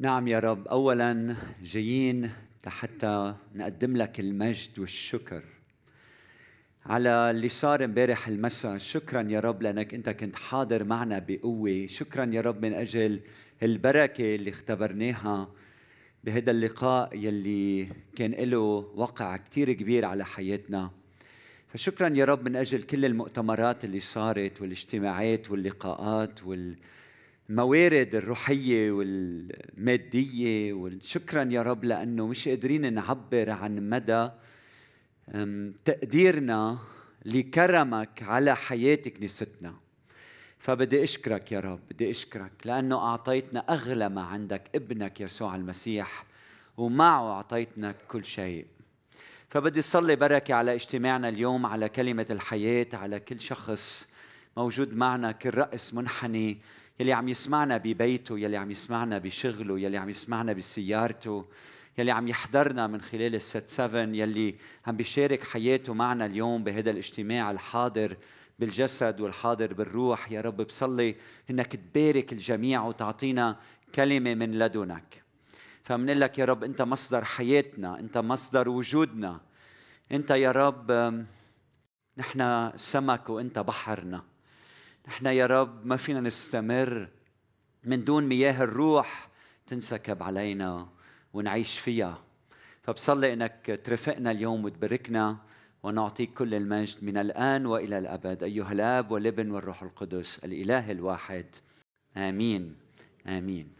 نعم يا رب، أولاً جايين حتى نقدم لك المجد والشكر على اللي صار امبارح المساء. شكراً يا رب لأنك أنت كنت حاضر معنا بقوة. شكراً يا رب من أجل البركة اللي اختبرناها بهذا اللقاء يلي كان له وقع كتير كبير على حياتنا. فشكراً يا رب من أجل كل المؤتمرات اللي صارت والاجتماعات واللقاءات والموارد الروحية والمادية، وشكراً يا رب لأنه مش قادرين نعبر عن مدى تقديرنا لكرمك على حياة كنيستنا. فبدي أشكرك يا رب، بدي أشكرك لأنه أعطيتنا أغلى ما عندك، ابنك يسوع المسيح، ومعه أعطيتنا كل شيء. فبدي أصلي بركة على اجتماعنا اليوم، على كلمة الحياة، على كل شخص موجود معنا، كل رأس منحني يلي عم يسمعنا ببيته، يلي عم يسمعنا بشغله، يلي عم يسمعنا بسيارته، يلي عم يحضرنا من خلال الست سفن، يلي عم بيشارك حياته معنا اليوم بهذا الاجتماع الحاضر بالجسد والحاضر بالروح. يا رب بصلي إنك تبارك الجميع وتعطينا كلمة من لدنك. فمنقول لك يا رب أنت مصدر حياتنا، أنت مصدر وجودنا، أنت يا رب نحن سمك وأنت بحرنا. نحن يا رب ما فينا نستمر من دون مياه الروح تنسكب علينا ونعيش فيها. فبصلي إنك ترفقنا اليوم وتبركنا، ونعطيك كل المجد من الآن وإلى الأبد، أيها الآب والابن والروح القدس الإله الواحد، آمين آمين.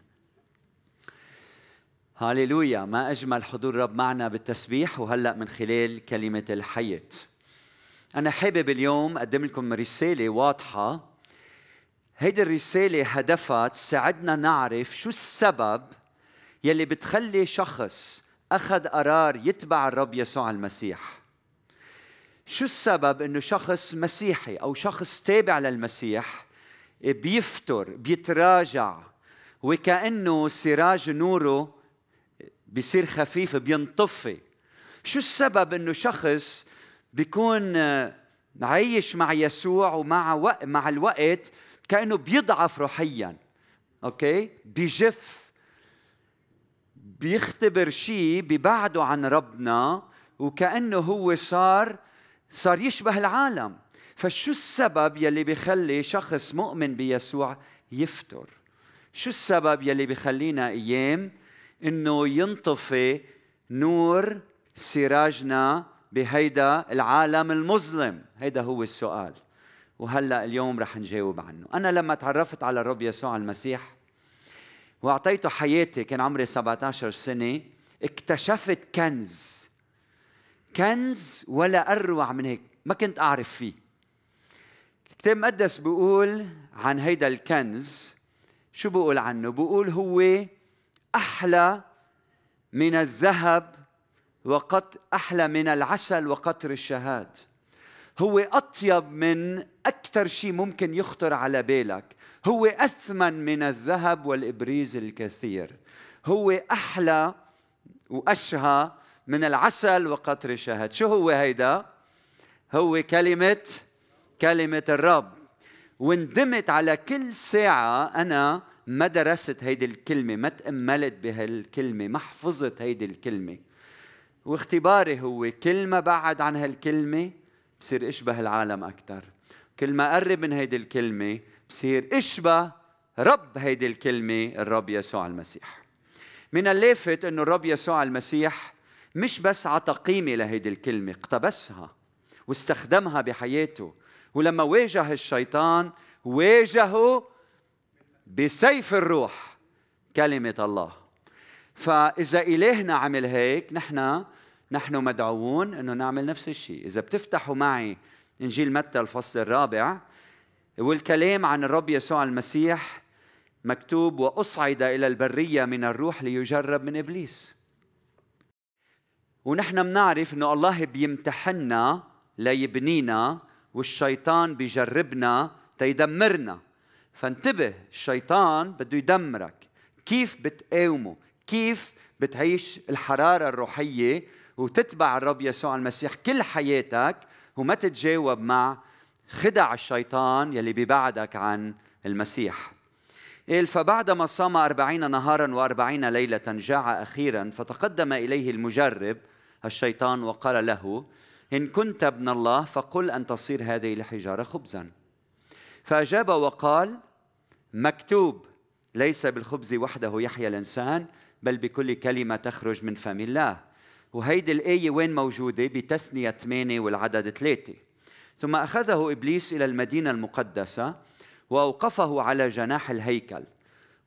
هاليلويا، ما أجمل حضور رب معنا بالتسبيح وهلأ من خلال كلمة الحياة. أنا حابب اليوم أقدم لكم رسالة واضحة. هيدي الرسالة هدفها تساعدنا نعرف شو السبب يلي بتخلي شخص أخذ قرار يتبع الرب يسوع المسيح. شو السبب إنه شخص مسيحي أو شخص تابع للمسيح بيفتر، بيتراجع، وكأنه سراج نوره بيصير خفيف، بينطفي؟ شو السبب إنه شخص بيكون عايش مع يسوع ومع الوقت كأنه بيضعف روحياً، أوكي؟ بيجف، بيختبر شيء ببعده عن ربنا، وكأنه هو صار يشبه العالم. فشو السبب يلي بيخلي شخص مؤمن بيسوع يفتر؟ شو السبب يلي بيخلينا أيام إنه ينطفي نور سراجنا بهيدا العالم المظلم؟ هيدا هو السؤال، وهلأ اليوم رح نجاوب عنه. أنا لما تعرفت على الرب يسوع المسيح وأعطيته حياتي كان عمري 17 سنة، اكتشفت كنز ولا أروع من هيك، ما كنت أعرف فيه. الكتاب المقدس بيقول عن هيدا الكنز، شو بيقول عنه؟ بيقول هو أحلى من الذهب أحلى من العسل وقطر الشهاد. هو أطيب من أكثر شيء ممكن يخطر على بالك، هو أثمن من الذهب والإبريز الكثير، هو أحلى وأشهى من العسل وقطر الشهد. شو هو هيدا؟ هو كلمة الرب. واندمت على كل ساعة أنا ما درست هيدي الكلمة، ما تأملت بهالكلمة، ما حفظت هيدي الكلمة. واختباري هو كل ما بعد عن هالكلمة بصير أشبه العالم أكثر، كل ما أقرب من هيدي الكلمة بصير أشبه رب هيدي الكلمة، الرب يسوع المسيح. من اللافت أنه الرب يسوع المسيح مش بس عطى قيمة لهيدي الكلمة، اقتبسها واستخدمها بحياته. ولما واجه الشيطان واجهه بسيف الروح، كلمة الله. فإذا إلهنا عمل هيك، نحن مدعوون أنه نعمل نفس الشيء. إذا بتفتحوا معي إنجيل متى الفصل 4، والكلام عن الرب يسوع المسيح مكتوب: وأصعد إلى البرية من الروح ليجرب من إبليس. ونحن منعرف أنه الله بيمتحنا ليبنينا، والشيطان بيجربنا تيدمرنا. فانتبه، الشيطان بده يدمرك. كيف بتقاومه؟ كيف بتعيش الحرارة الروحية وتتبع الرب يسوع المسيح كل حياتك وما تتجاوب مع خدع الشيطان يلي بيبعدك عن المسيح؟ فبعدما صام 40 نهارا و40 ليلة جاع أخيرا، فتقدم إليه المجرب الشيطان وقال له: إن كنت ابن الله فقل أن تصير هذه الحجارة خبزا. فأجاب وقال: مكتوب، ليس بالخبز وحده يحيى الإنسان بل بكل كلمة تخرج من فم الله. وهيدي الآية وين موجودة؟ بتثنية 8 والعدد 3. ثم أخذه إبليس إلى المدينة المقدسة وأوقفه على جناح الهيكل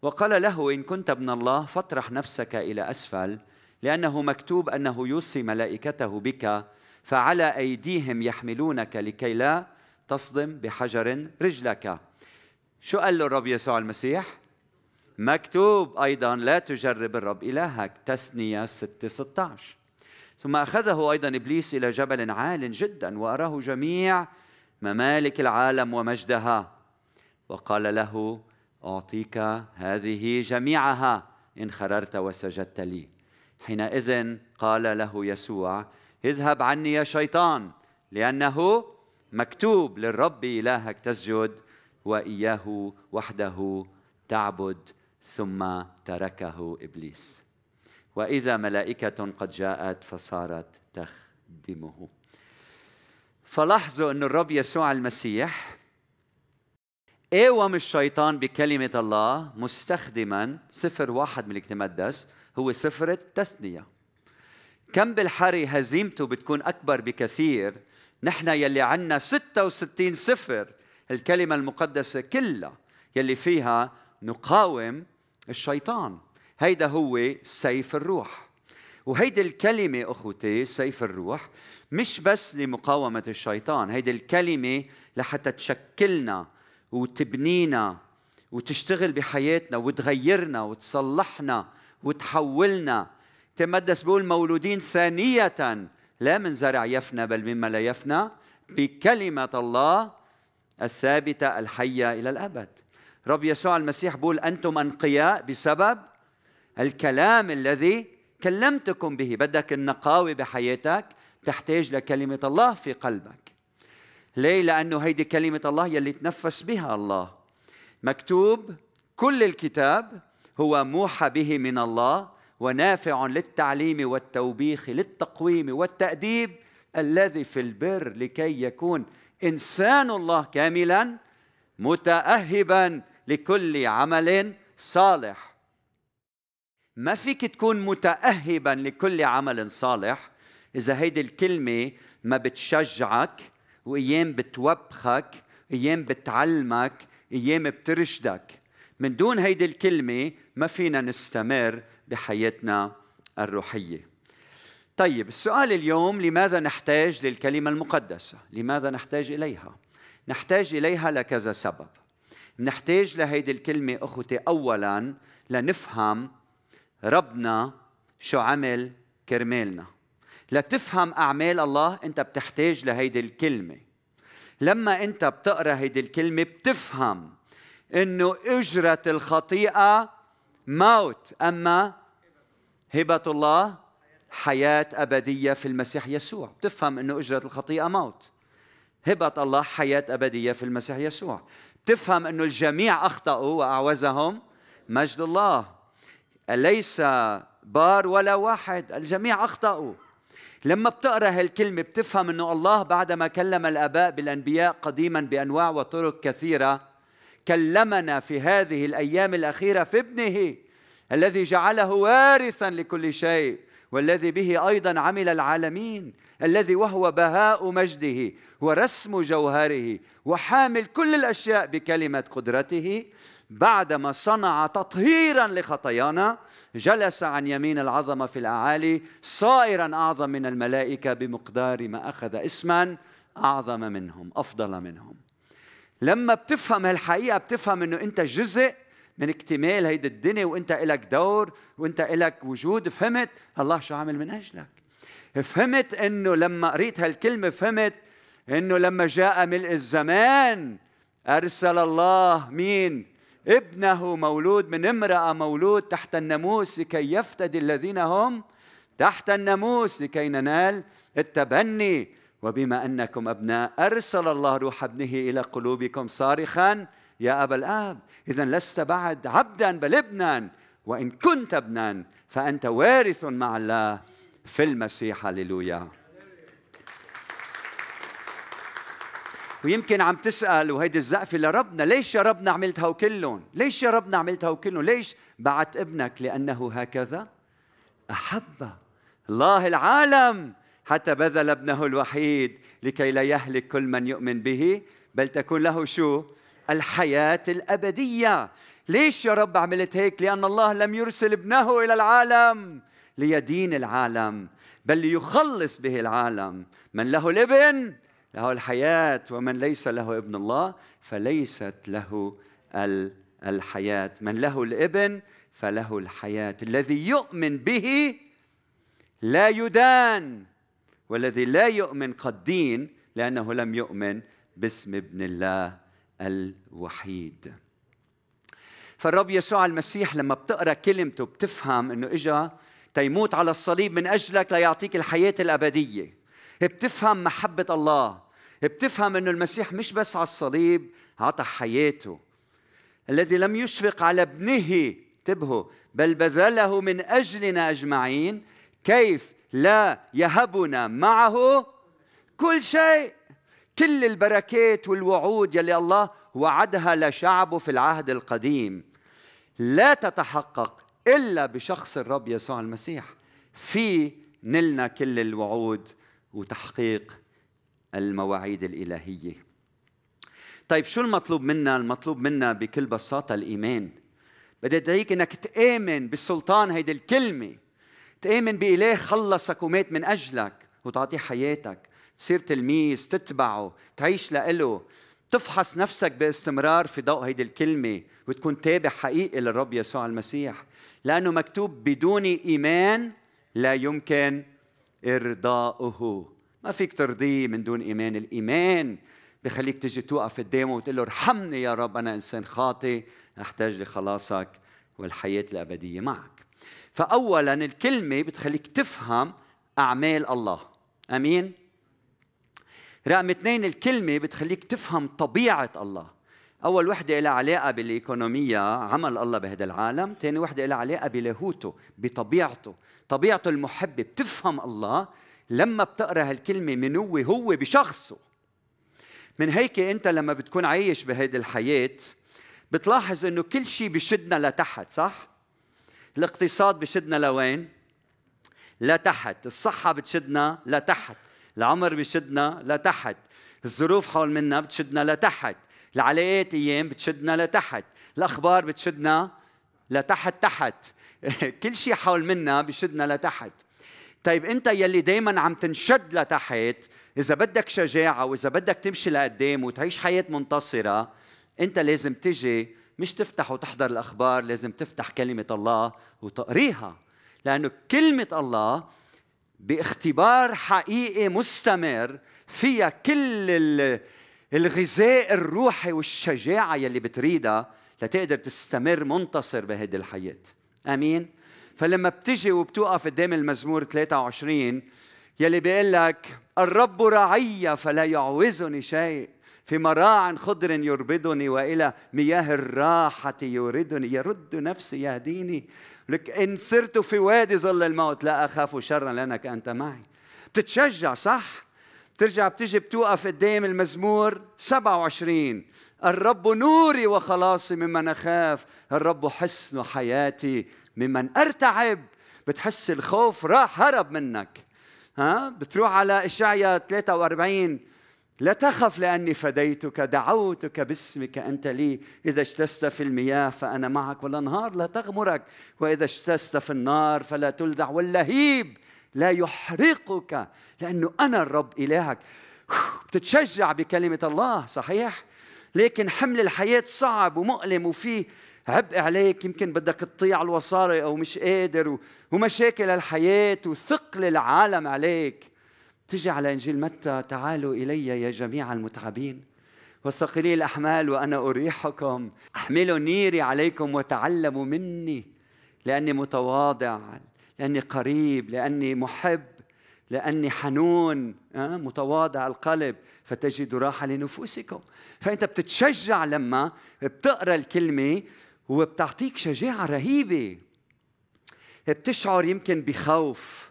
وقال له: إن كنت ابن الله فاطرح نفسك إلى أسفل، لأنه مكتوب أنه يوصي ملائكته بك فعلى أيديهم يحملونك لكي لا تصدم بحجر رجلك. شو قال له الرب يسوع المسيح؟ مكتوب أيضا: لا تجرب الرب إلهك. تثنية 6:16. ثم أخذه أيضا إبليس إلى جبل عال جدا وأراه جميع ممالك العالم ومجدها، وقال له: أعطيك هذه جميعها إن خررت وسجدت لي. حينئذ قال له يسوع: اذهب عني يا شيطان، لأنه مكتوب: للرب إلهك تسجد وإياه وحده تعبد. ثم تركه إبليس، وإذا ملائكة قد جاءت فصارت تخدمه. فلاحظوا أن الرب يسوع المسيح قاوم الشيطان بكلمة الله مستخدما 1 من الكتاب المقدس، هو 0 التثنية. كم بالحري هزيمته بتكون أكبر بكثير. نحن يلي عنا 66 صفر الكلمة المقدسة كلها يلي فيها نقاوم الشيطان. هيدا هو سيف الروح، وهيدي الكلمة أخوتي سيف الروح مش بس لمقاومة الشيطان، هيدي الكلمة لحتى تشكلنا وتبنينا وتشتغل بحياتنا وتغيرنا وتصلحنا وتحولنا. تمدس بقول: مولودين ثانية لا من زرع يفنى بل مما لا يفنى بكلمة الله الثابتة الحية إلى الأبد. رب يسوع المسيح بقول: أنتم أنقياء بسبب الكلام الذي كلمتكم به. بدك النقاوة بحياتك تحتاج لكلمة الله في قلبك. ليه؟ لأنه هيدي كلمة الله يلي تنفس بها الله. مكتوب، كل الكتاب هو موحى به من الله ونافع للتعليم والتوبيخ للتقويم والتأديب الذي في البر، لكي يكون إنسان الله كاملا متأهبا لكل عمل صالح. ما فيك تكون متأهبا لكل عمل صالح إذا هيدي الكلمة ما بتشجعك، وأيام بتوبخك، أيام بتعلمك، أيام بترشدك. من دون هيدي الكلمة ما فينا نستمر بحياتنا الروحية. طيب، السؤال اليوم: لماذا نحتاج للكلمة المقدسة؟ لماذا نحتاج إليها؟ نحتاج إليها لكذا سبب. نحتاج لهيدي الكلمة أخوتي أولاً لنفهم ربنا شو عمل كرمالنا. لتفهم أعمال الله أنت بتحتاج لهيدي الكلمة. لما أنت بتقرأ هيدي الكلمة بتفهم إنه أجرة الخطيئة موت، أما هبة الله حياة أبدية في المسيح يسوع. بتفهم إنه أجرة الخطيئة موت، هبة الله حياة أبدية في المسيح يسوع. بتفهم إنه الجميع أخطأوا وأعوزهم مجد الله، أليس بار ولا واحد، الجميع أخطأوا. لما بتقرأ هالكلمة بتفهم إنه الله بعدما كلم الآباء بالأنبياء قديما بأنواع وطرق كثيرة، كلمنا في هذه الأيام الأخيرة في ابنه الذي جعله وارثا لكل شيء، والذي به أيضا عمل العالمين، الذي وهو بهاء مجده ورسم جوهره وحامل كل الأشياء بكلمة قدرته. بعدما صنع تطهيرا لخطايانا جلس عن يمين العظمة في الأعالي، صائرا أعظم من الملائكة بمقدار ما أخذ اسما أعظم منهم، أفضل منهم. لما بتفهم هالحقيقة بتفهم إنه أنت جزء من اكتمال هيدي الدنيا، وأنت إلك دور وأنت إلك وجود. فهمت الله شو عامل من أجلك. فهمت إنه لما قريت هالكلمة، فهمت إنه لما جاء ملء الزمان أرسل الله مين؟ ابنه مولود من امرأة، مولود تحت الناموس لكي يفتدي الذين هم تحت الناموس لكي ننال التبني. وبما أنكم أبناء أرسل الله روح ابنه إلى قلوبكم صارخا يا أبا الآب. إذن لست بعد عبدا بل ابنا، وإن كنت ابنا فأنت وارث مع الله في المسيح. هللويا. ويمكن عم تسأل وهيدي الزقفة لربنا، ليش يا ربنا عملت هوكلهم؟ ليش يا ربنا عملت هوكلهم؟ ليش بعت ابنك؟ لأنه هكذا أحب الله العالم حتى بذل ابنه الوحيد لكي لا يهلك كل من يؤمن به بل تكون له شو؟ الحياة الأبدية. ليش يا رب عملت هيك؟ لأن الله لم يرسل ابنه إلى العالم ليدين العالم بل ليخلص به العالم. من له الابن له الحياة، ومن ليس له ابن الله فليست له الحياة. من له الابن فله الحياة. الذي يؤمن به لا يدان، والذي لا يؤمن قد دين لأنه لم يؤمن باسم ابن الله الوحيد. فالرب يسوع المسيح لما بتقرأ كلمته بتفهم أنه إجا تيموت على الصليب من أجلك ليعطيك الحياة الأبدية. بتفهم محبة الله، بتفهم أنه المسيح مش بس على الصليب عطى حياته. الذي لم يشفق على ابنه، انتبهوا، بل بذله من أجلنا أجمعين، كيف لا يهبنا معه كل شيء؟ كل البركات والوعود يلي الله وعدها لشعبه في العهد القديم لا تتحقق إلا بشخص الرب يسوع المسيح. في نلنا كل الوعود وتحقيق المواعيد الإلهية. طيب شو المطلوب منا؟ المطلوب منا بكل بساطة الإيمان. بدي أدعيك أنك تآمن بالسلطان هيدي الكلمة، تآمن بإله خلصك ومات من أجلك وتعطيه حياتك، تصير تلميذ، تتبعه، تعيش لإله، تفحص نفسك باستمرار في ضوء هيدي الكلمة وتكون تابع حقيقي للرب يسوع المسيح، لأنه مكتوب بدون إيمان لا يمكن إرضاؤه. ما فيك ترضيه من دون إيمان. الإيمان بخليك تجي توقف قدامه وتقول له ارحمني يا رب أنا إنسان خاطئ، أحتاج لخلاصك والحياة الأبدية معك. فأولاً الكلمة بتخليك تفهم أعمال الله، أمين؟ رقم اثنين الكلمة بتخليك تفهم طبيعة الله. أول وحدة إلى علاقة بالإيكونومية، عمل الله بهذا العالم. ثاني وحدة إلى علاقة بلاهوته، بطبيعته، طبيعته المحبة. بتفهم الله لما بتقرأ هالكلمة من هو بشخصه. من هيك أنت لما بتكون عايش بهذه الحياة بتلاحظ أنه كل شيء بشدنا لتحت، صح؟ الاقتصاد بشدنا لوين؟ لتحت. الصحة بتشدنا لتحت. العمر بشدنا لتحت. الظروف حول منا بتشدنا لتحت. العلاقات ايام بتشدنا لتحت. الاخبار بتشدنا لتحت تحت. كل شيء حول منا بشدنا لتحت. طيب انت يلي دائما عم تنشد لتحت، اذا بدك شجاعه واذا بدك تمشي لقدام وتعيش حياه منتصره، انت لازم تجي مش تفتح وتحضر الاخبار، لازم تفتح كلمه الله وتقريها، لانه كلمه الله باختبار حقيقي مستمر فيها كل الغذاء الروحي والشجاعة يلي بتريدها لتقدر تستمر منتصر بهذه الحياة. أمين؟ فلما بتجي وبتوقف قدام المزمور 23 يلي بيقول لك الرب راعي فلا يعوزني شيء، في مراع خضر يربدني، وإلى مياه الراحة يردني، يرد نفسي يهديني، لك إن سرت في وادي ظل الموت لا أخاف شرا لأنك أنت معي. بتتشجع، صح؟ بترجع بتجي بتوقف قدام المزمور 27 الرب نوري وخلاصي ممن أخاف، الرب حصن حياتي ممن أرتعب. بتحس الخوف راح هرب منك. ها؟ بتروح على إشعياء 43 لا تخف لأني فديتك، دعوتك باسمك أنت لي، إذا اجتثت في المياه فأنا معك، والأنهار لا تغمرك، وإذا اجتثت في النار فلا تلدع، واللهيب لا يحرقك لأنه أنا الرب إلهك. بتتشجع بكلمة الله، صحيح؟ لكن حمل الحياة صعب ومؤلم وفيه عبء عليك، يمكن بدك تطيع الوصايا أو مش قادر، ومشاكل الحياة وثقل العالم عليك. تجي على إنجيل متى، تعالوا إلي يا جميع المتعبين والثقلي الأحمال وأنا أريحكم، أحملوا نيري عليكم وتعلموا مني لأني متواضع، لأني قريب، لأني محب، لأني حنون متواضع القلب فتجد راحة لنفوسكم. فأنت بتتشجع لما بتقرأ الكلمة وبتعطيك شجاعة رهيبة. بتشعر يمكن بخوف،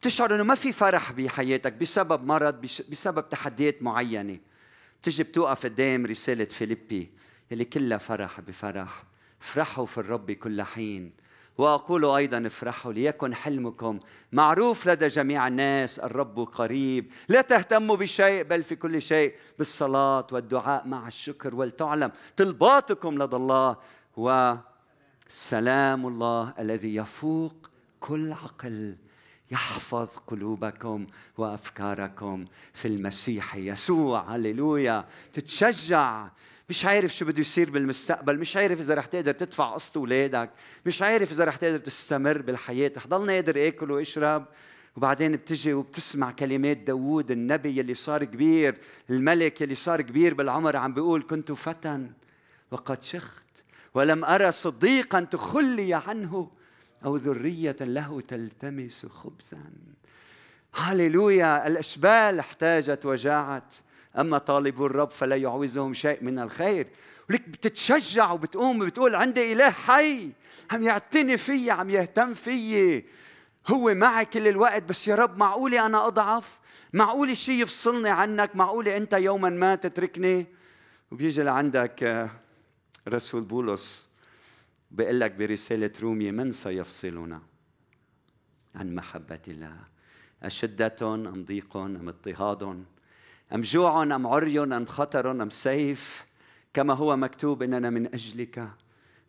بتشعر أنه ما في فرح بحياتك بسبب مرض، بسبب تحديات معينة. بتجي بتوقف قدام رسالة فيليبي يلي كلها فرح بفرح، افرحوا في الرب كل حين، وأقول أيضا افرحوا ليكن حلمكم معروف لدى جميع الناس، الرب قريب، لا تهتموا بشيء بل في كل شيء بالصلاة والدعاء مع الشكر ولتعلم طلباتكم لدى الله، وسلام الله الذي يفوق كل عقل يحفظ قلوبكم وأفكاركم في المسيح يسوع. هللويا. تتشجع، مش عارف شو بده يصير بالمستقبل، مش عارف إذا رح تقدر تدفع قسط أولادك، مش عارف إذا رح تقدر تستمر بالحياة، رح ضلني قادر آكل وأشرب. وبعدين بتجي وبتسمع كلمات داوود النبي اللي صار كبير، الملك اللي صار كبير بالعمر، عم بيقول كنت فتى وقد شخت ولم أرى صديقا تخلي عنه أو ذرية له تلتمس خبزا. هللويا. الأشبال احتاجت وجاعت، أما طالبو الرب فلا يعوزهم شيء من الخير. ولك بتتشجع وبتقوم وبتقول عندي إله حي عم يعتني فيي، عم يهتم فيي، هو معي كل الوقت. بس يا رب معقولي أنا أضعف؟ معقولي شيء يفصلني عنك؟ معقولي أنت يوما ما تتركني؟ وبيجي لعندك رسول بولس بيقول لك برسالة رومية من سيفصلنا عن محبة الله؟ أشدة أم ضيق أم اضطهاد أم جوع أم عري أم خطر أم سيف؟ كما هو مكتوب إننا من أجلك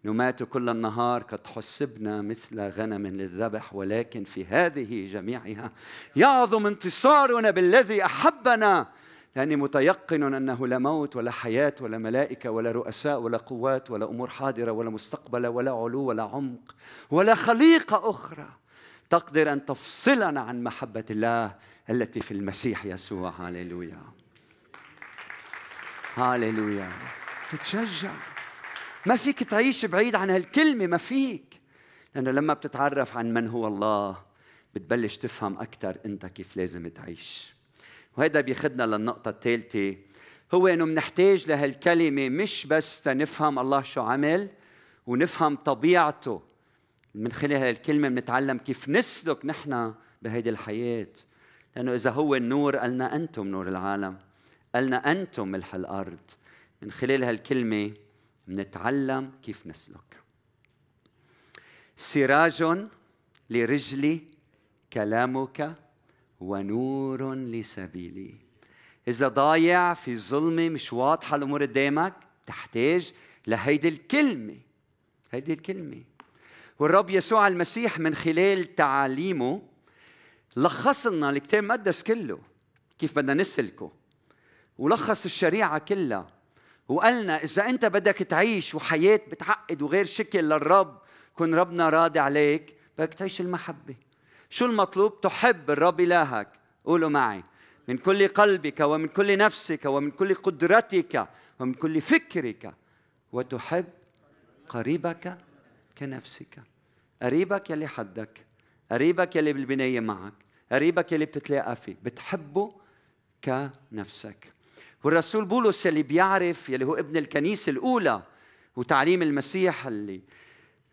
نمات كل النهار، قد حسبنا مثل غنم للذبح، ولكن في هذه جميعها يعظم انتصارنا بالذي أحبنا. لأني متيقن أنه لا موت ولا حياة ولا ملائكة ولا رؤساء ولا قوات ولا أمور حاضرة ولا مستقبلة ولا علو ولا عمق ولا خليقة أخرى تقدر أن تفصلنا عن محبة الله التي في المسيح يسوع. هاليلويا. هاليلويا. تتشجع، ما فيك تعيش بعيد عن هالكلمة، ما فيك، لأنه لما بتتعرف عن من هو الله بتبلش تفهم أكثر أنت كيف لازم تعيش. وهذا بيخدنا للنقطة الثالثة، هو أنه منحتاج لهالكلمة مش بس تنفهم الله شو عمل ونفهم طبيعته، من خلال هالكلمة منتعلم كيف نسلك نحن بهيدي الحياة. لأنه إذا هو النور قالنا أنتم نور العالم، قالنا أنتم ملح الأرض، من خلال هالكلمة منتعلم كيف نسلك. سراج لرجلي كلامك ونور لسبيلي. إذا ضايع في ظلمة، مش واضحة الأمور قدامك، تحتاج لهيدي الكلمة، هيدي الكلمة. والرب يسوع المسيح من خلال تعاليمه لخص لنا الكتاب المقدس كله كيف بدنا نسلكه، ولخص الشريعة كلها وقالنا إذا أنت بدك تعيش وحياة بتعقد وغير شكل للرب، كن ربنا راضي عليك، بدك تعيش المحبة. شو المطلوب؟ تحب الرب إلهك، قولوا معي، من كل قلبك ومن كل نفسك ومن كل قدرتك ومن كل فكرك، وتحب قريبك كنفسك. قريبك يلي حدك، قريبك يلي بالبناية معك، قريبك يلي بتتلاقى فيه، بتحبه كنفسك. والرسول بولس يلي بيعرف، يلي هو ابن الكنيسة الأولى وتعليم المسيح اللي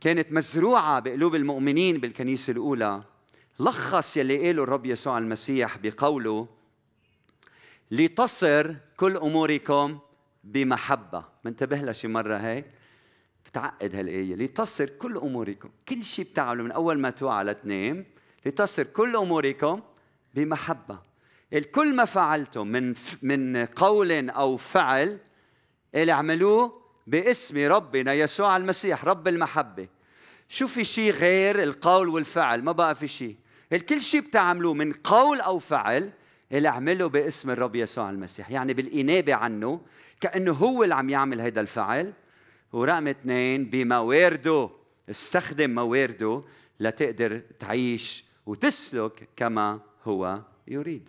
كانت مزروعة بقلوب المؤمنين بالكنيسة الأولى، لخص يلي قاله الرب يسوع المسيح بقوله لتصر كل أموركم بمحبة. منتبه لها شي مرة، هاي بتعقد هالآية، لتصر كل أموركم، كل شيء بتعمله من أول ما توعى لتنام، لتصر كل أموركم بمحبة. الكل ما فعلتم من قول أو فعل اللي عملوه باسم ربنا يسوع المسيح رب المحبة. شو في شيء غير القول والفعل؟ ما بقى في شيء. الكل شيء بتعملوه من قول أو فعل اللي عمله باسم الرب يسوع المسيح، يعني بالإنابة عنه كأنه هو اللي عم يعمل هيدا الفعل. ورقم 2 بموارده، استخدم موارده لتقدر تعيش وتسلك كما هو يريد.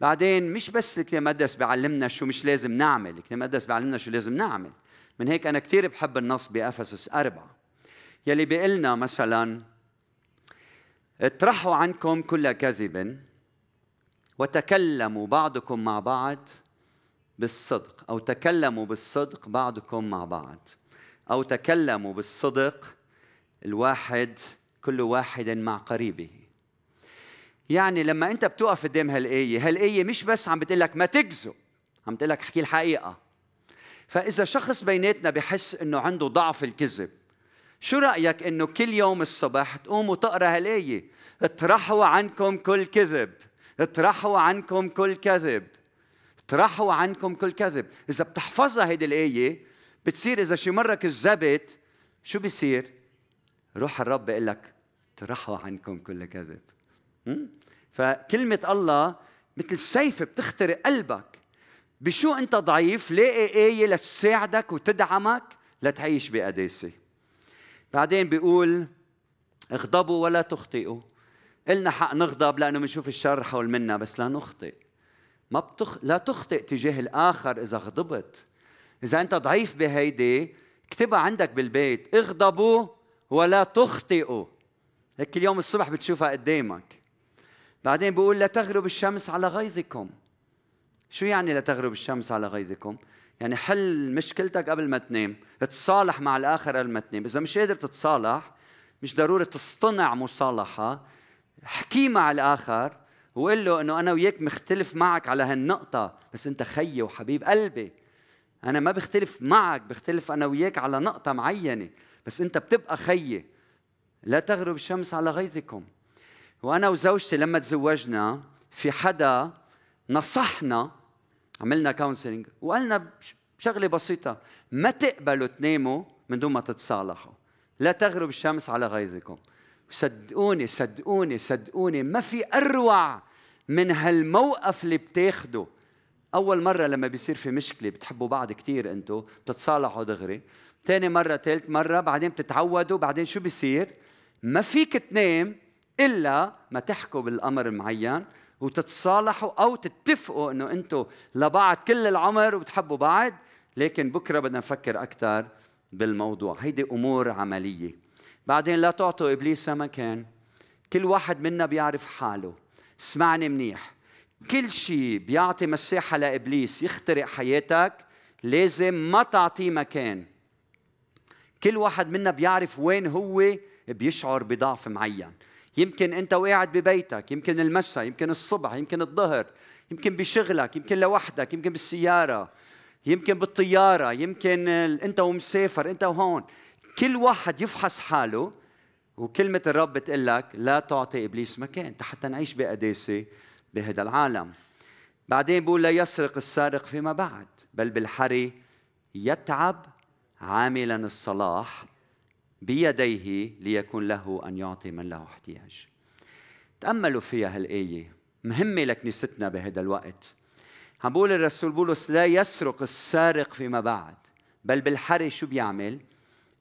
بعدين مش بس الكتاب المقدس بيعلمنا شو مش لازم نعمل، الكتاب المقدس بيعلمنا شو لازم نعمل. من هيك أنا كثير بحب النص بأفسس 4 يلي بيقلنا مثلا اطرحوا عنكم كل كذب وتكلموا بعضكم مع بعض بالصدق، أو تكلموا بالصدق بعضكم مع بعض، أو تكلموا بالصدق الواحد كل واحد مع قريبه. يعني لما أنت بتقف قدام هالآية، هالآية مش بس عم بتقول لك ما تكذب، عم بتقول لك احكي الحقيقة. فإذا شخص بيناتنا بحس إنه عنده ضعف الكذب، شو رأيك إنه كل يوم الصبح تقوم وتقرأ هالآية؟ اطرحوا عنكم كل كذب، اطرحوا عنكم كل كذب، اطرحوا عنكم كل كذب. إذا بتحفظها هيدي الآية بتصير إذا شي مرة كذبت شو بيصير؟ روح الرب بيقول لك اطرحوا عنكم كل كذب. فكلمة الله مثل سيف بتخترق قلبك. بشو أنت ضعيف؟ لاقي آية لتساعدك وتدعمك لتعيش بقداسة. بعدين بيقول اغضبوا ولا تخطئوا. إلنا حق نغضب لأنه بنشوف الشر حول منا، بس لا نخطئ. لا تخطئ تجاه الآخر إذا غضبت. إذا أنت ضعيف بهيدي اكتبها عندك بالبيت، اغضبوا ولا تخطئوا. هيك اليوم الصبح بتشوفها قدامك. بعدين بيقول لا تغرب الشمس على غيظكم. شو يعني لا تغرب الشمس على غيظكم؟ يعني حل مشكلتك قبل ما تنام، تصالح مع الآخر قبل ما تنام. إذا مش قادر تتصالح، مش ضروري تصطنع مصالحة، احكي مع الآخر وقل له إنه أنا وياك مختلف معك على هالنقطة، بس أنت خيي وحبيب قلبي، أنا ما بختلف معك، بختلف أنا وياك على نقطة معينة، بس أنت بتبقى خيي. لا تغرب الشمس على غيظكم. وأنا وزوجتي لما تزوجنا في حدا نصحنا، عملنا كونسلينج وقالنا شغلة بسيطة، ما تقبلوا تناموا من دون ما تتصالحوا، لا تغرب الشمس على غيظكم. صدقوني صدقوني صدقوني ما في أروع من هالموقف اللي بتاخده. أول مرة لما بيصير في مشكلة بتحبوا بعض كتير أنتوا، بتتصالحوا دغري، تاني مرة تالت مرة، بعدين بتتعودوا، بعدين شو بيصير؟ ما فيك تنام إلا ما تحكوا بالأمر المعين وتتصالحوا أو تتفقوا أنه أنتوا لبعض كل العمر وبتحبوا بعض، لكن بكرة بدنا نفكر أكثر بالموضوع. هيدي أمور عملية. بعدين لا تعطوا إبليس مكان. كل واحد منا بيعرف حاله، اسمعني منيح، كل شيء بيعطي مساحة لإبليس يخترق حياتك لازم ما تعطيه مكان. كل واحد منا بيعرف وين هو بيشعر بضعف معين. يمكن أنت وقاعد ببيتك، يمكن المساء، يمكن الصبح، يمكن الظهر، يمكن بشغلك، يمكن لوحدك، يمكن بالسيارة، يمكن بالطيارة، يمكن أنت ومسافر، أنت وهون. كل واحد يفحص حاله، وكلمة الرب بتقول لك لا تعطي إبليس مكان حتى نعيش بقداسة بهذا العالم. بعدين بيقول لا يسرق السارق فيما بعد، بل بالحري يتعب عاملا الصلاح بيديه ليكون له أن يعطي من له احتياج. تأملوا فيها هالآية، مهمة لكنيستنا بهذا الوقت. عم بقول الرسول بولس لا يسرق السارق فيما بعد، بل بالحري شو بيعمل؟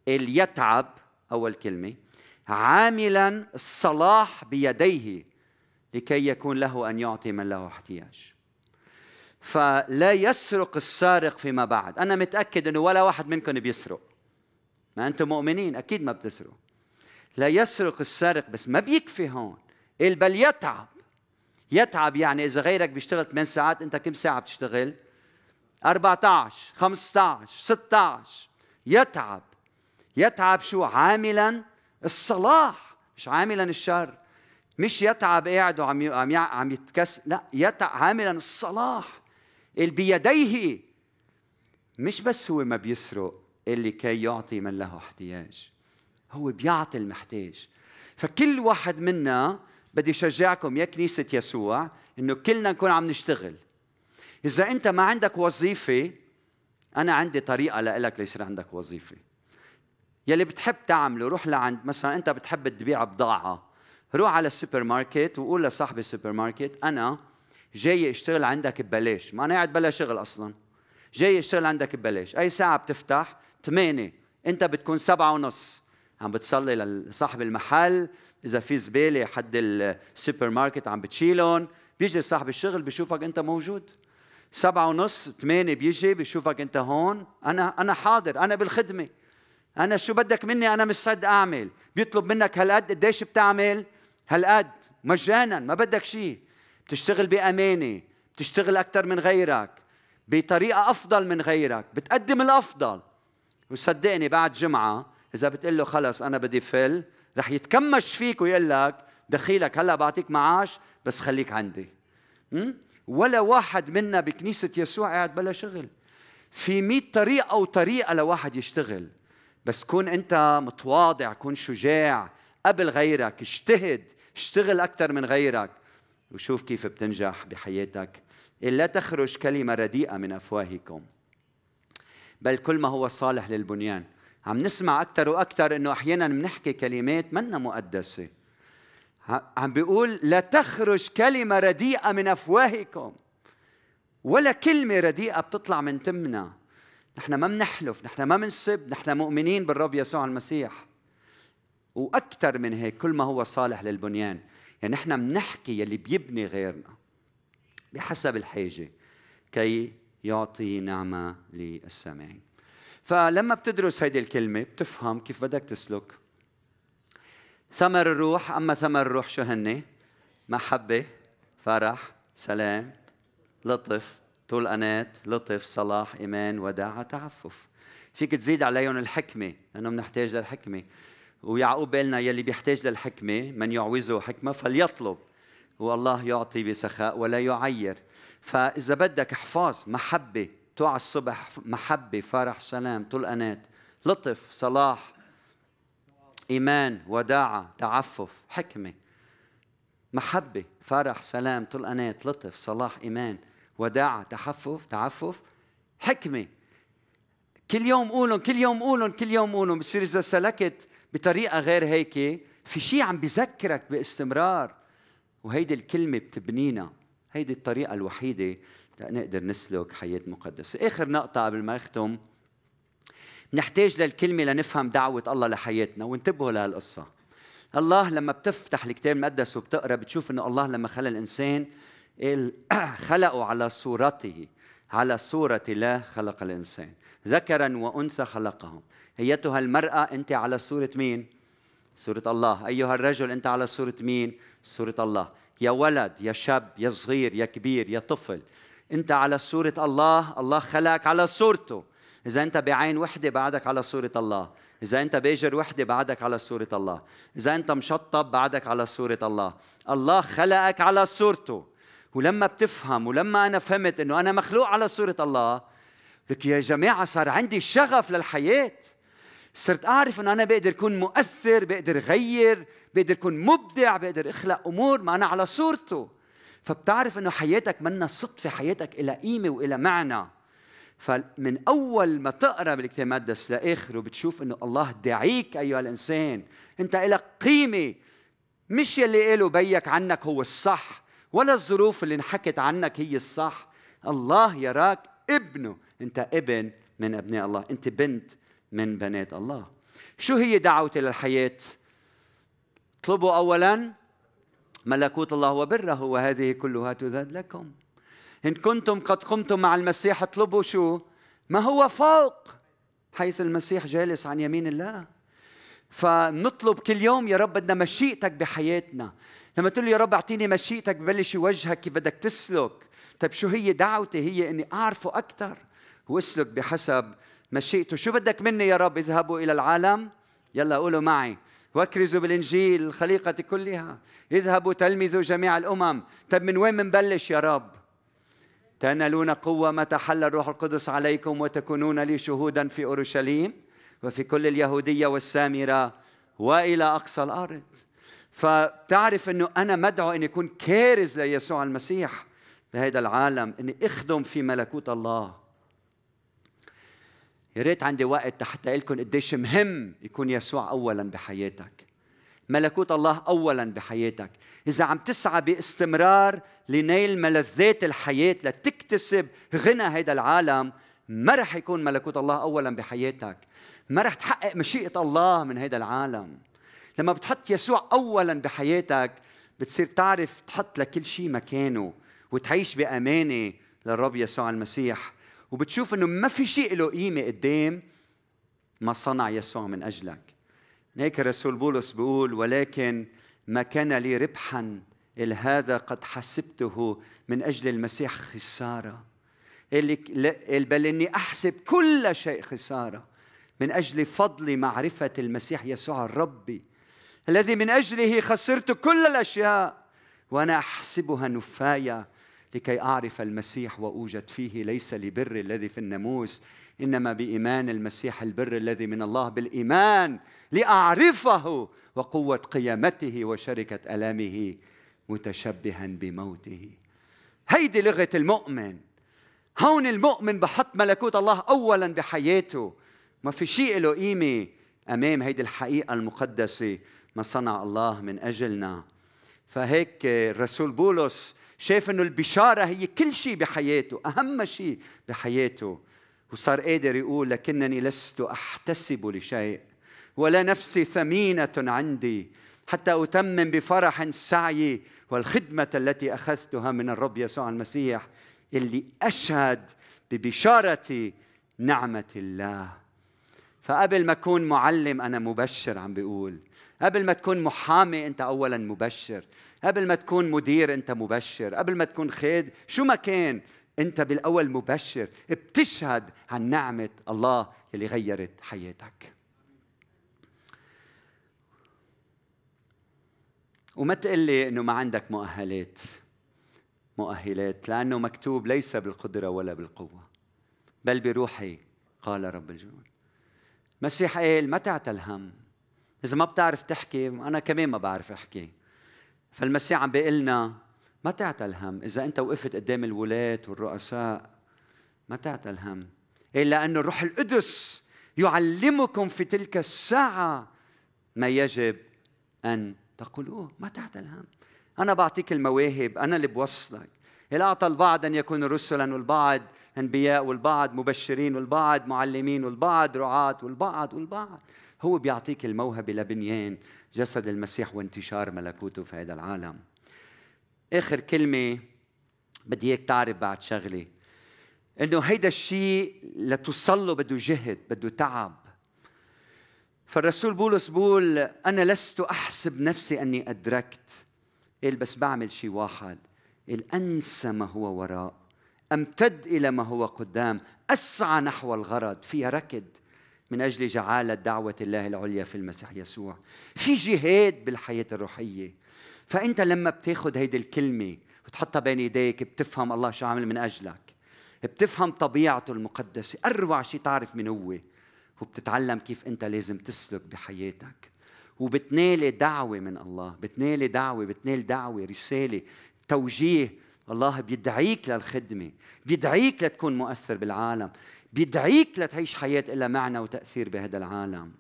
يتعب، أول كلمة، عاملا الصلاح بيديه لكي يكون له أن يعطي من له احتياج. فلا يسرق السارق فيما بعد. أنا متأكد أنه ولا واحد منكم بيسرق، ما أنتم مؤمنين أكيد ما بتسرقوا. لا يسرق السارق، بس ما بيكفي هون، بل يتعب. يتعب يعني إذا غيرك بيشتغل 8 ساعات أنت كم ساعة بتشتغل؟ 14 15 16. يتعب. يتعب شو؟ عاملا الصلاح، مش عاملا الشر. مش يتعب قاعد وعم يتكسر، لا، يتعب عاملا الصلاح اللي بيديه. مش بس هو ما بيسرق اللي كي يعطي من له احتياج، هو بيعطي المحتاج. فكل واحد منا بدي شجعكم يا كنيسة يسوع إنه كلنا نكون عم نشتغل. إذا أنت ما عندك وظيفة، أنا عندي طريقة لإلك ليصير عندك وظيفة. يلي بتحب تعمله، روح لعند، مثلا أنت بتحب تبيع بضاعة، روح على السوبر ماركت وقول لصاحب السوبر ماركت أنا جاي أشتغل عندك ببلاش، ما أنا قاعد بلا شغل أصلا، جاي أشتغل عندك ببلاش. أي ساعة بتفتح؟ 8، أنت بتكون 7:30 عم بتصلي لصاحب المحل، إذا في زبالة حد السوبر ماركت عم بتشيلهم، بيجي صاحب الشغل بيشوفك أنت موجود. 7:30 8 بيجي بيشوفك أنت هون، أنا حاضر، أنا بالخدمة، أنا شو بدك مني، أنا مستعد أعمل. بيطلب منك هالقد، قديش بتعمل؟ هالقد، مجانا، ما بدك شيء. بتشتغل بأمانة، بتشتغل أكثر من غيرك، بطريقة أفضل من غيرك، بتقدم الأفضل. وصدقني بعد جمعة إذا بتقول له خلص أنا بدي فل، رح يتكمش فيك ويقول لك دخيلك هلا بعطيك معاش بس خليك عندي. ولا واحد منا بكنيسة يسوع قاعد بلا شغل. في 100 طريقة أو طريقة لواحد يشتغل، بس كون أنت متواضع، كون شجاع قبل غيرك، اجتهد، اشتغل أكثر من غيرك، وشوف كيف بتنجح بحياتك. إلا تخرج كلمة رديئة من أفواهكم بل كل ما هو صالح للبنيان. عم نسمع أكثر وأكثر إنه أحياناً بنحكي كلمات منا مقدسة. عم بيقول لا تخرج كلمة رديئة من أفواهكم. ولا كلمة رديئة بتطلع من تمنا. نحن ما بنحلف، نحن ما بنسب، نحن مؤمنين بالرب يسوع المسيح. وأكثر من هيك كل ما هو صالح للبنيان، يعني نحن بنحكي يلي بيبني غيرنا بحسب الحاجة كي يعطي نعمة للسامعين. فلما بتدرس هيدي الكلمة بتفهم كيف بدك تسلك. ثمر الروح، أما ثمر الروح شو هن؟ محبة، فرح، سلام، لطف، طول أناة، لطف، صلاح، إيمان، وداعة، تعفف. فيك تزيد عليهم الحكمة لأنه بنحتاج للحكمة. ويعقوب قالنا يلي بيحتاج للحكمة من يعوزه حكمة فليطلب والله يعطي بسخاء ولا يعير. فإذا بدك احفظ محبة، توع الصبح محبة، فرح، سلام، طول أناة، لطف، صلاح، إيمان، وداعة، تعفف، حكمة. محبة، فرح، سلام، طول أناة، لطف، صلاح، إيمان، وداعة، تعفف، حكمة. كل يوم قولن. بصير إذا سلكت بطريقة غير هيك في شيء عم بذكرك باستمرار، وهيدي الكلمة بتبنينا. هيدي الطريقة الوحيدة لنقدر نسلك حياة مقدسة. آخر نقطة قبل ما أختم، نحتاج للكلمة لنفهم دعوة الله لحياتنا. وانتبهوا لهالقصة. الله لما بتفتح الكتاب المقدس وبتقرأ بتشوف إنه الله لما خلق الإنسان خلقه على صورته، على صورة الله خلق الإنسان، ذكرا وأنثى خلقهم. أيتها المرأة أنت على صورة مين؟ صورة الله. أيها الرجل أنت على صورة مين؟ صورة الله. يا ولد، يا شاب، يا صغير، يا كبير، يا طفل، أنت على صورة الله. الله خلقك على صورته. إذا أنت بعين وحدة بعدك على صورة الله، إذا أنت باجر وحدة بعدك على صورة الله، إذا أنت مشطب بعدك على صورة الله. الله خلقك على صورته. ولما بتفهم، ولما أنا فهمت إنه أنا مخلوق على صورة الله، لك يا جماعة صار عندي شغف للحياة. صرت أعرف إنه أنا بقدر أكون مؤثر، بقدر أغير، بقدر أكون مبدع، بقدر أخلق أمور ما أنا على صورته. فبتعرف إنه حياتك منا صدفة، حياتك إلى قيمة وإلى معنى. فمن أول ما تقرأ بالكتاب المقدس لآخره بتشوف إنه الله دعيك أيها الإنسان، أنت إلى قيمة. مش يلي قاله بيك عنك هو الصح، ولا الظروف اللي انحكت عنك هي الصح. الله يراك ابنه، أنت ابن من أبناء الله، أنت بنت من بنات الله. شو هي دعوتي للحياة؟ اطلبوا أولاً ملكوت الله وبره وهذه كلها تزاد لكم. إن كنتم قد قمتم مع المسيح اطلبوا شو؟ ما هو فوق حيث المسيح جالس عن يمين الله. فنطلب كل يوم يا رب بدنا مشيئتك بحياتنا. لما تقول يا رب أعطيني مشيئتك ببلش يوجهك كيف بدك تسلك. طيب شو هي دعوتي؟ هي إني أعرفه أكثر وأسلك بحسب مشيئته. شو بدك مني يا رب؟ اذهبوا إلى العالم، يلا قولوا معي، واكرزوا بالإنجيل الخليقة كلها، اذهبوا تلمذوا جميع الأمم. طيب من وين منبلش يا رب؟ تنالون قوة متى حل الروح القدس عليكم وتكونون لي شهودا في أورشليم وفي كل اليهودية والسامرة وإلى أقصى الأرض. فتعرف أنه أنا مدعو أن يكون كارز ليسوع المسيح بهذا العالم، أني أخدم في ملكوت الله. يا ريت عندي وقت حتى أقول لكم قديش مهم يكون يسوع أولاً بحياتك، ملكوت الله أولاً بحياتك. إذا عم تسعى باستمرار لنيل ملذات الحياة لتكتسب غنى هذا العالم، ما رح يكون ملكوت الله أولاً بحياتك، ما رح تحقق مشيئة الله من هذا العالم. لما بتحط يسوع أولاً بحياتك بتصير تعرف تحط لكل شيء مكانه وتعيش بأمانة للرب يسوع المسيح، وبتشوف إنه ما في شيء له قيمة قدام ما صنع يسوع من أجلك. هيك الرسول بولس بيقول ولكن ما كان لي ربحا هذا قد حسبته من أجل المسيح خسارة، بل إني أحسب كل شيء خسارة من أجل فضل معرفة المسيح يسوع الرب الذي من أجله خسرت كل الأشياء وأنا أحسبها نفاية لكي أعرف المسيح وأوجد فيه، ليس لبر الذي في الناموس إنما بإيمان المسيح البر الذي من الله بالإيمان، لأعرفه وقوة قيامته وشركة ألامه متشبها بموته. هيدي لغة المؤمن. هون المؤمن بحط ملكوت الله أولا بحياته، ما في شيء له قيمة أمام هيدي الحقيقة المقدسة ما صنع الله من أجلنا. فهيك الرسول بولس شايف إنه البشارة هي كل شيء بحياته، أهم شيء بحياته، وصار قادر يقول لكنني لست أحتسب لشيء ولا نفسي ثمينة عندي حتى أتمم بفرح سعيي والخدمة التي أخذتها من الرب يسوع المسيح اللي أشهد ببشارة نعمة الله. فقبل ما أكون معلم أنا مبشر، عم بيقول قبل ما تكون محامي أنت أولاً مبشر، قبل ما تكون مدير أنت مبشر، قبل ما تكون خادم شو ما كان أنت بالأول مبشر، بتشهد عن نعمة الله اللي غيرت حياتك. وما تقلي أنه ما عندك مؤهلات، لأنه مكتوب ليس بالقدرة ولا بالقوة بل بروحي قال رب الجنود. المسيح قال ما تعتل هم، إذا ما بتعرف تحكي أنا كمان ما بعرف أحكي. فالمسيح عم بيقلنا ما تعتل هم، إذا أنت وقفت قدام الولاة والرؤساء ما تعتل هم، إلا أن الروح القدس يعلمكم في تلك الساعة ما يجب أن تقولوه. ما تعتل هم، أنا بعطيك المواهب، أنا اللي بوصلك. إلا أعطى البعض أن يكون رسلا والبعض أنبياء والبعض مبشرين والبعض معلمين والبعض رعاة والبعض، هو بيعطيك الموهبة لبنيان جسد المسيح وانتشار ملكوته في هذا العالم. آخر كلمة بدي إياك تعرف بعد شغلة، إنه هيدا الشيء لتصله بده جهد، بده تعب. فالرسول بولس بيقول أنا لست أحسب نفسي أني أدركت، قال بس بعمل شيء واحد، قال أنسى ما هو وراء أمتد إلى ما هو قدام أسعى نحو الغرض، فيها ركض من أجل جعالة دعوة الله العليا في المسيح يسوع، في جهاد بالحياة الروحية. فأنت لما بتاخد هيدي الكلمة وتحطها بين يديك بتفهم الله شو عامل من أجلك، بتفهم طبيعته المقدسة، أروع شيء تعرف من هو، وبتتعلم كيف أنت لازم تسلك بحياتك، وبتنالي دعوة من الله، بتنال دعوة رسالة توجيه. الله بيدعيك للخدمة، بيدعيك لتكون مؤثر بالعالم، بيدعيك لتعيش حياة إلا معنى وتأثير بهذا العالم.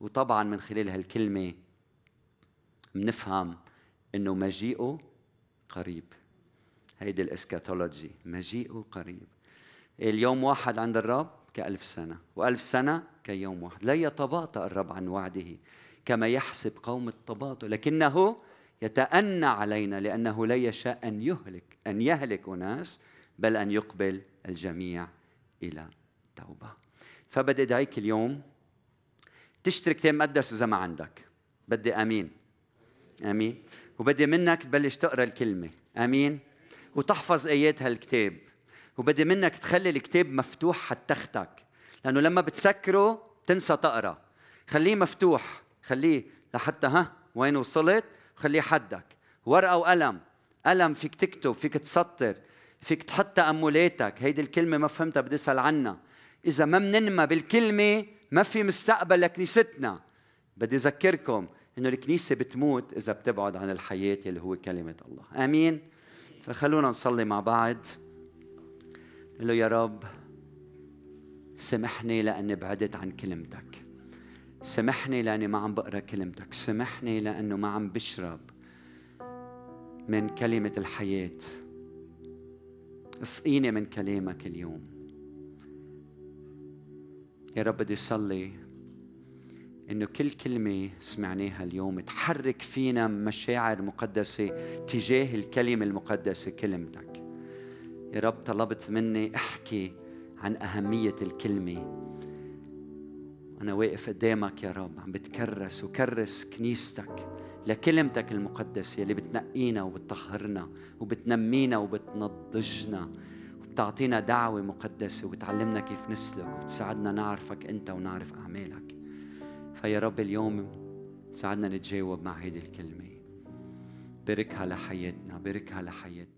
وطبعا من خلال هالكلمة بنفهم إنه مجيئه قريب، هيدي الإسكاتولوجي، مجيئه قريب. اليوم واحد عند الرب كألف سنة، وألف سنة كيوم واحد. لا يتباطأ الرب عن وعده كما يحسب قوم التباطؤ، لكنه يتأنى علينا لأنه لا يشاء أن يهلك أناس بل أن يقبل الجميع إلى توبة. فبدي أدعيك اليوم تشتري كتاب مقدس إذا ما عندك، بدي أمين أمين، وبدي منك تبلش تقرأ الكلمة أمين، وتحفظ آيات هالكتاب، وبدي منك تخلي الكتاب مفتوح حتى تختك، لأنه لما بتسكره تنسى تقرأ. خليه مفتوح، خليه لحتى وين وصلت، خليه حدك، ورقة وقلم، قلم فيك تكتب، فيك تسطر، فيك تحط تأملاتك. هيدي الكلمة ما فهمتها بدي أسأل عنها، إذا ما مننمى بالكلمة ما في مستقبل لكنيستنا. بدي أذكركم إنه الكنيسة بتموت إذا بتبعد عن الحياة اللي هو كلمة الله. آمين. فخلونا نصلي مع بعض، قل له يا رب سمحني لأني بعدت عن كلمتك، سمحني لأني ما عم بقرأ كلمتك، سمحني لأنه ما عم بشرب من كلمة الحياة. اسقيني من كلامك اليوم يا رب. بدي صلي إنه كل كلمة سمعناها اليوم تحرك فينا مشاعر مقدسة تجاه الكلمة المقدسة كلمتك يا رب. طلبت مني احكي عن أهمية الكلمة، أنا واقف قدامك يا رب عم بتكرس وكرس كنيستك لكلمتك المقدسة اللي بتنقينا وبتطهرنا وبتنمينا وبتنضجنا وبتعطينا دعوة مقدسة وبتعلمنا كيف نسلك وبتساعدنا نعرفك أنت ونعرف أعمالك. فيا رب اليوم ساعدنا نتجاوب مع هذه الكلمة، باركها لحياتنا، باركها لحياتنا.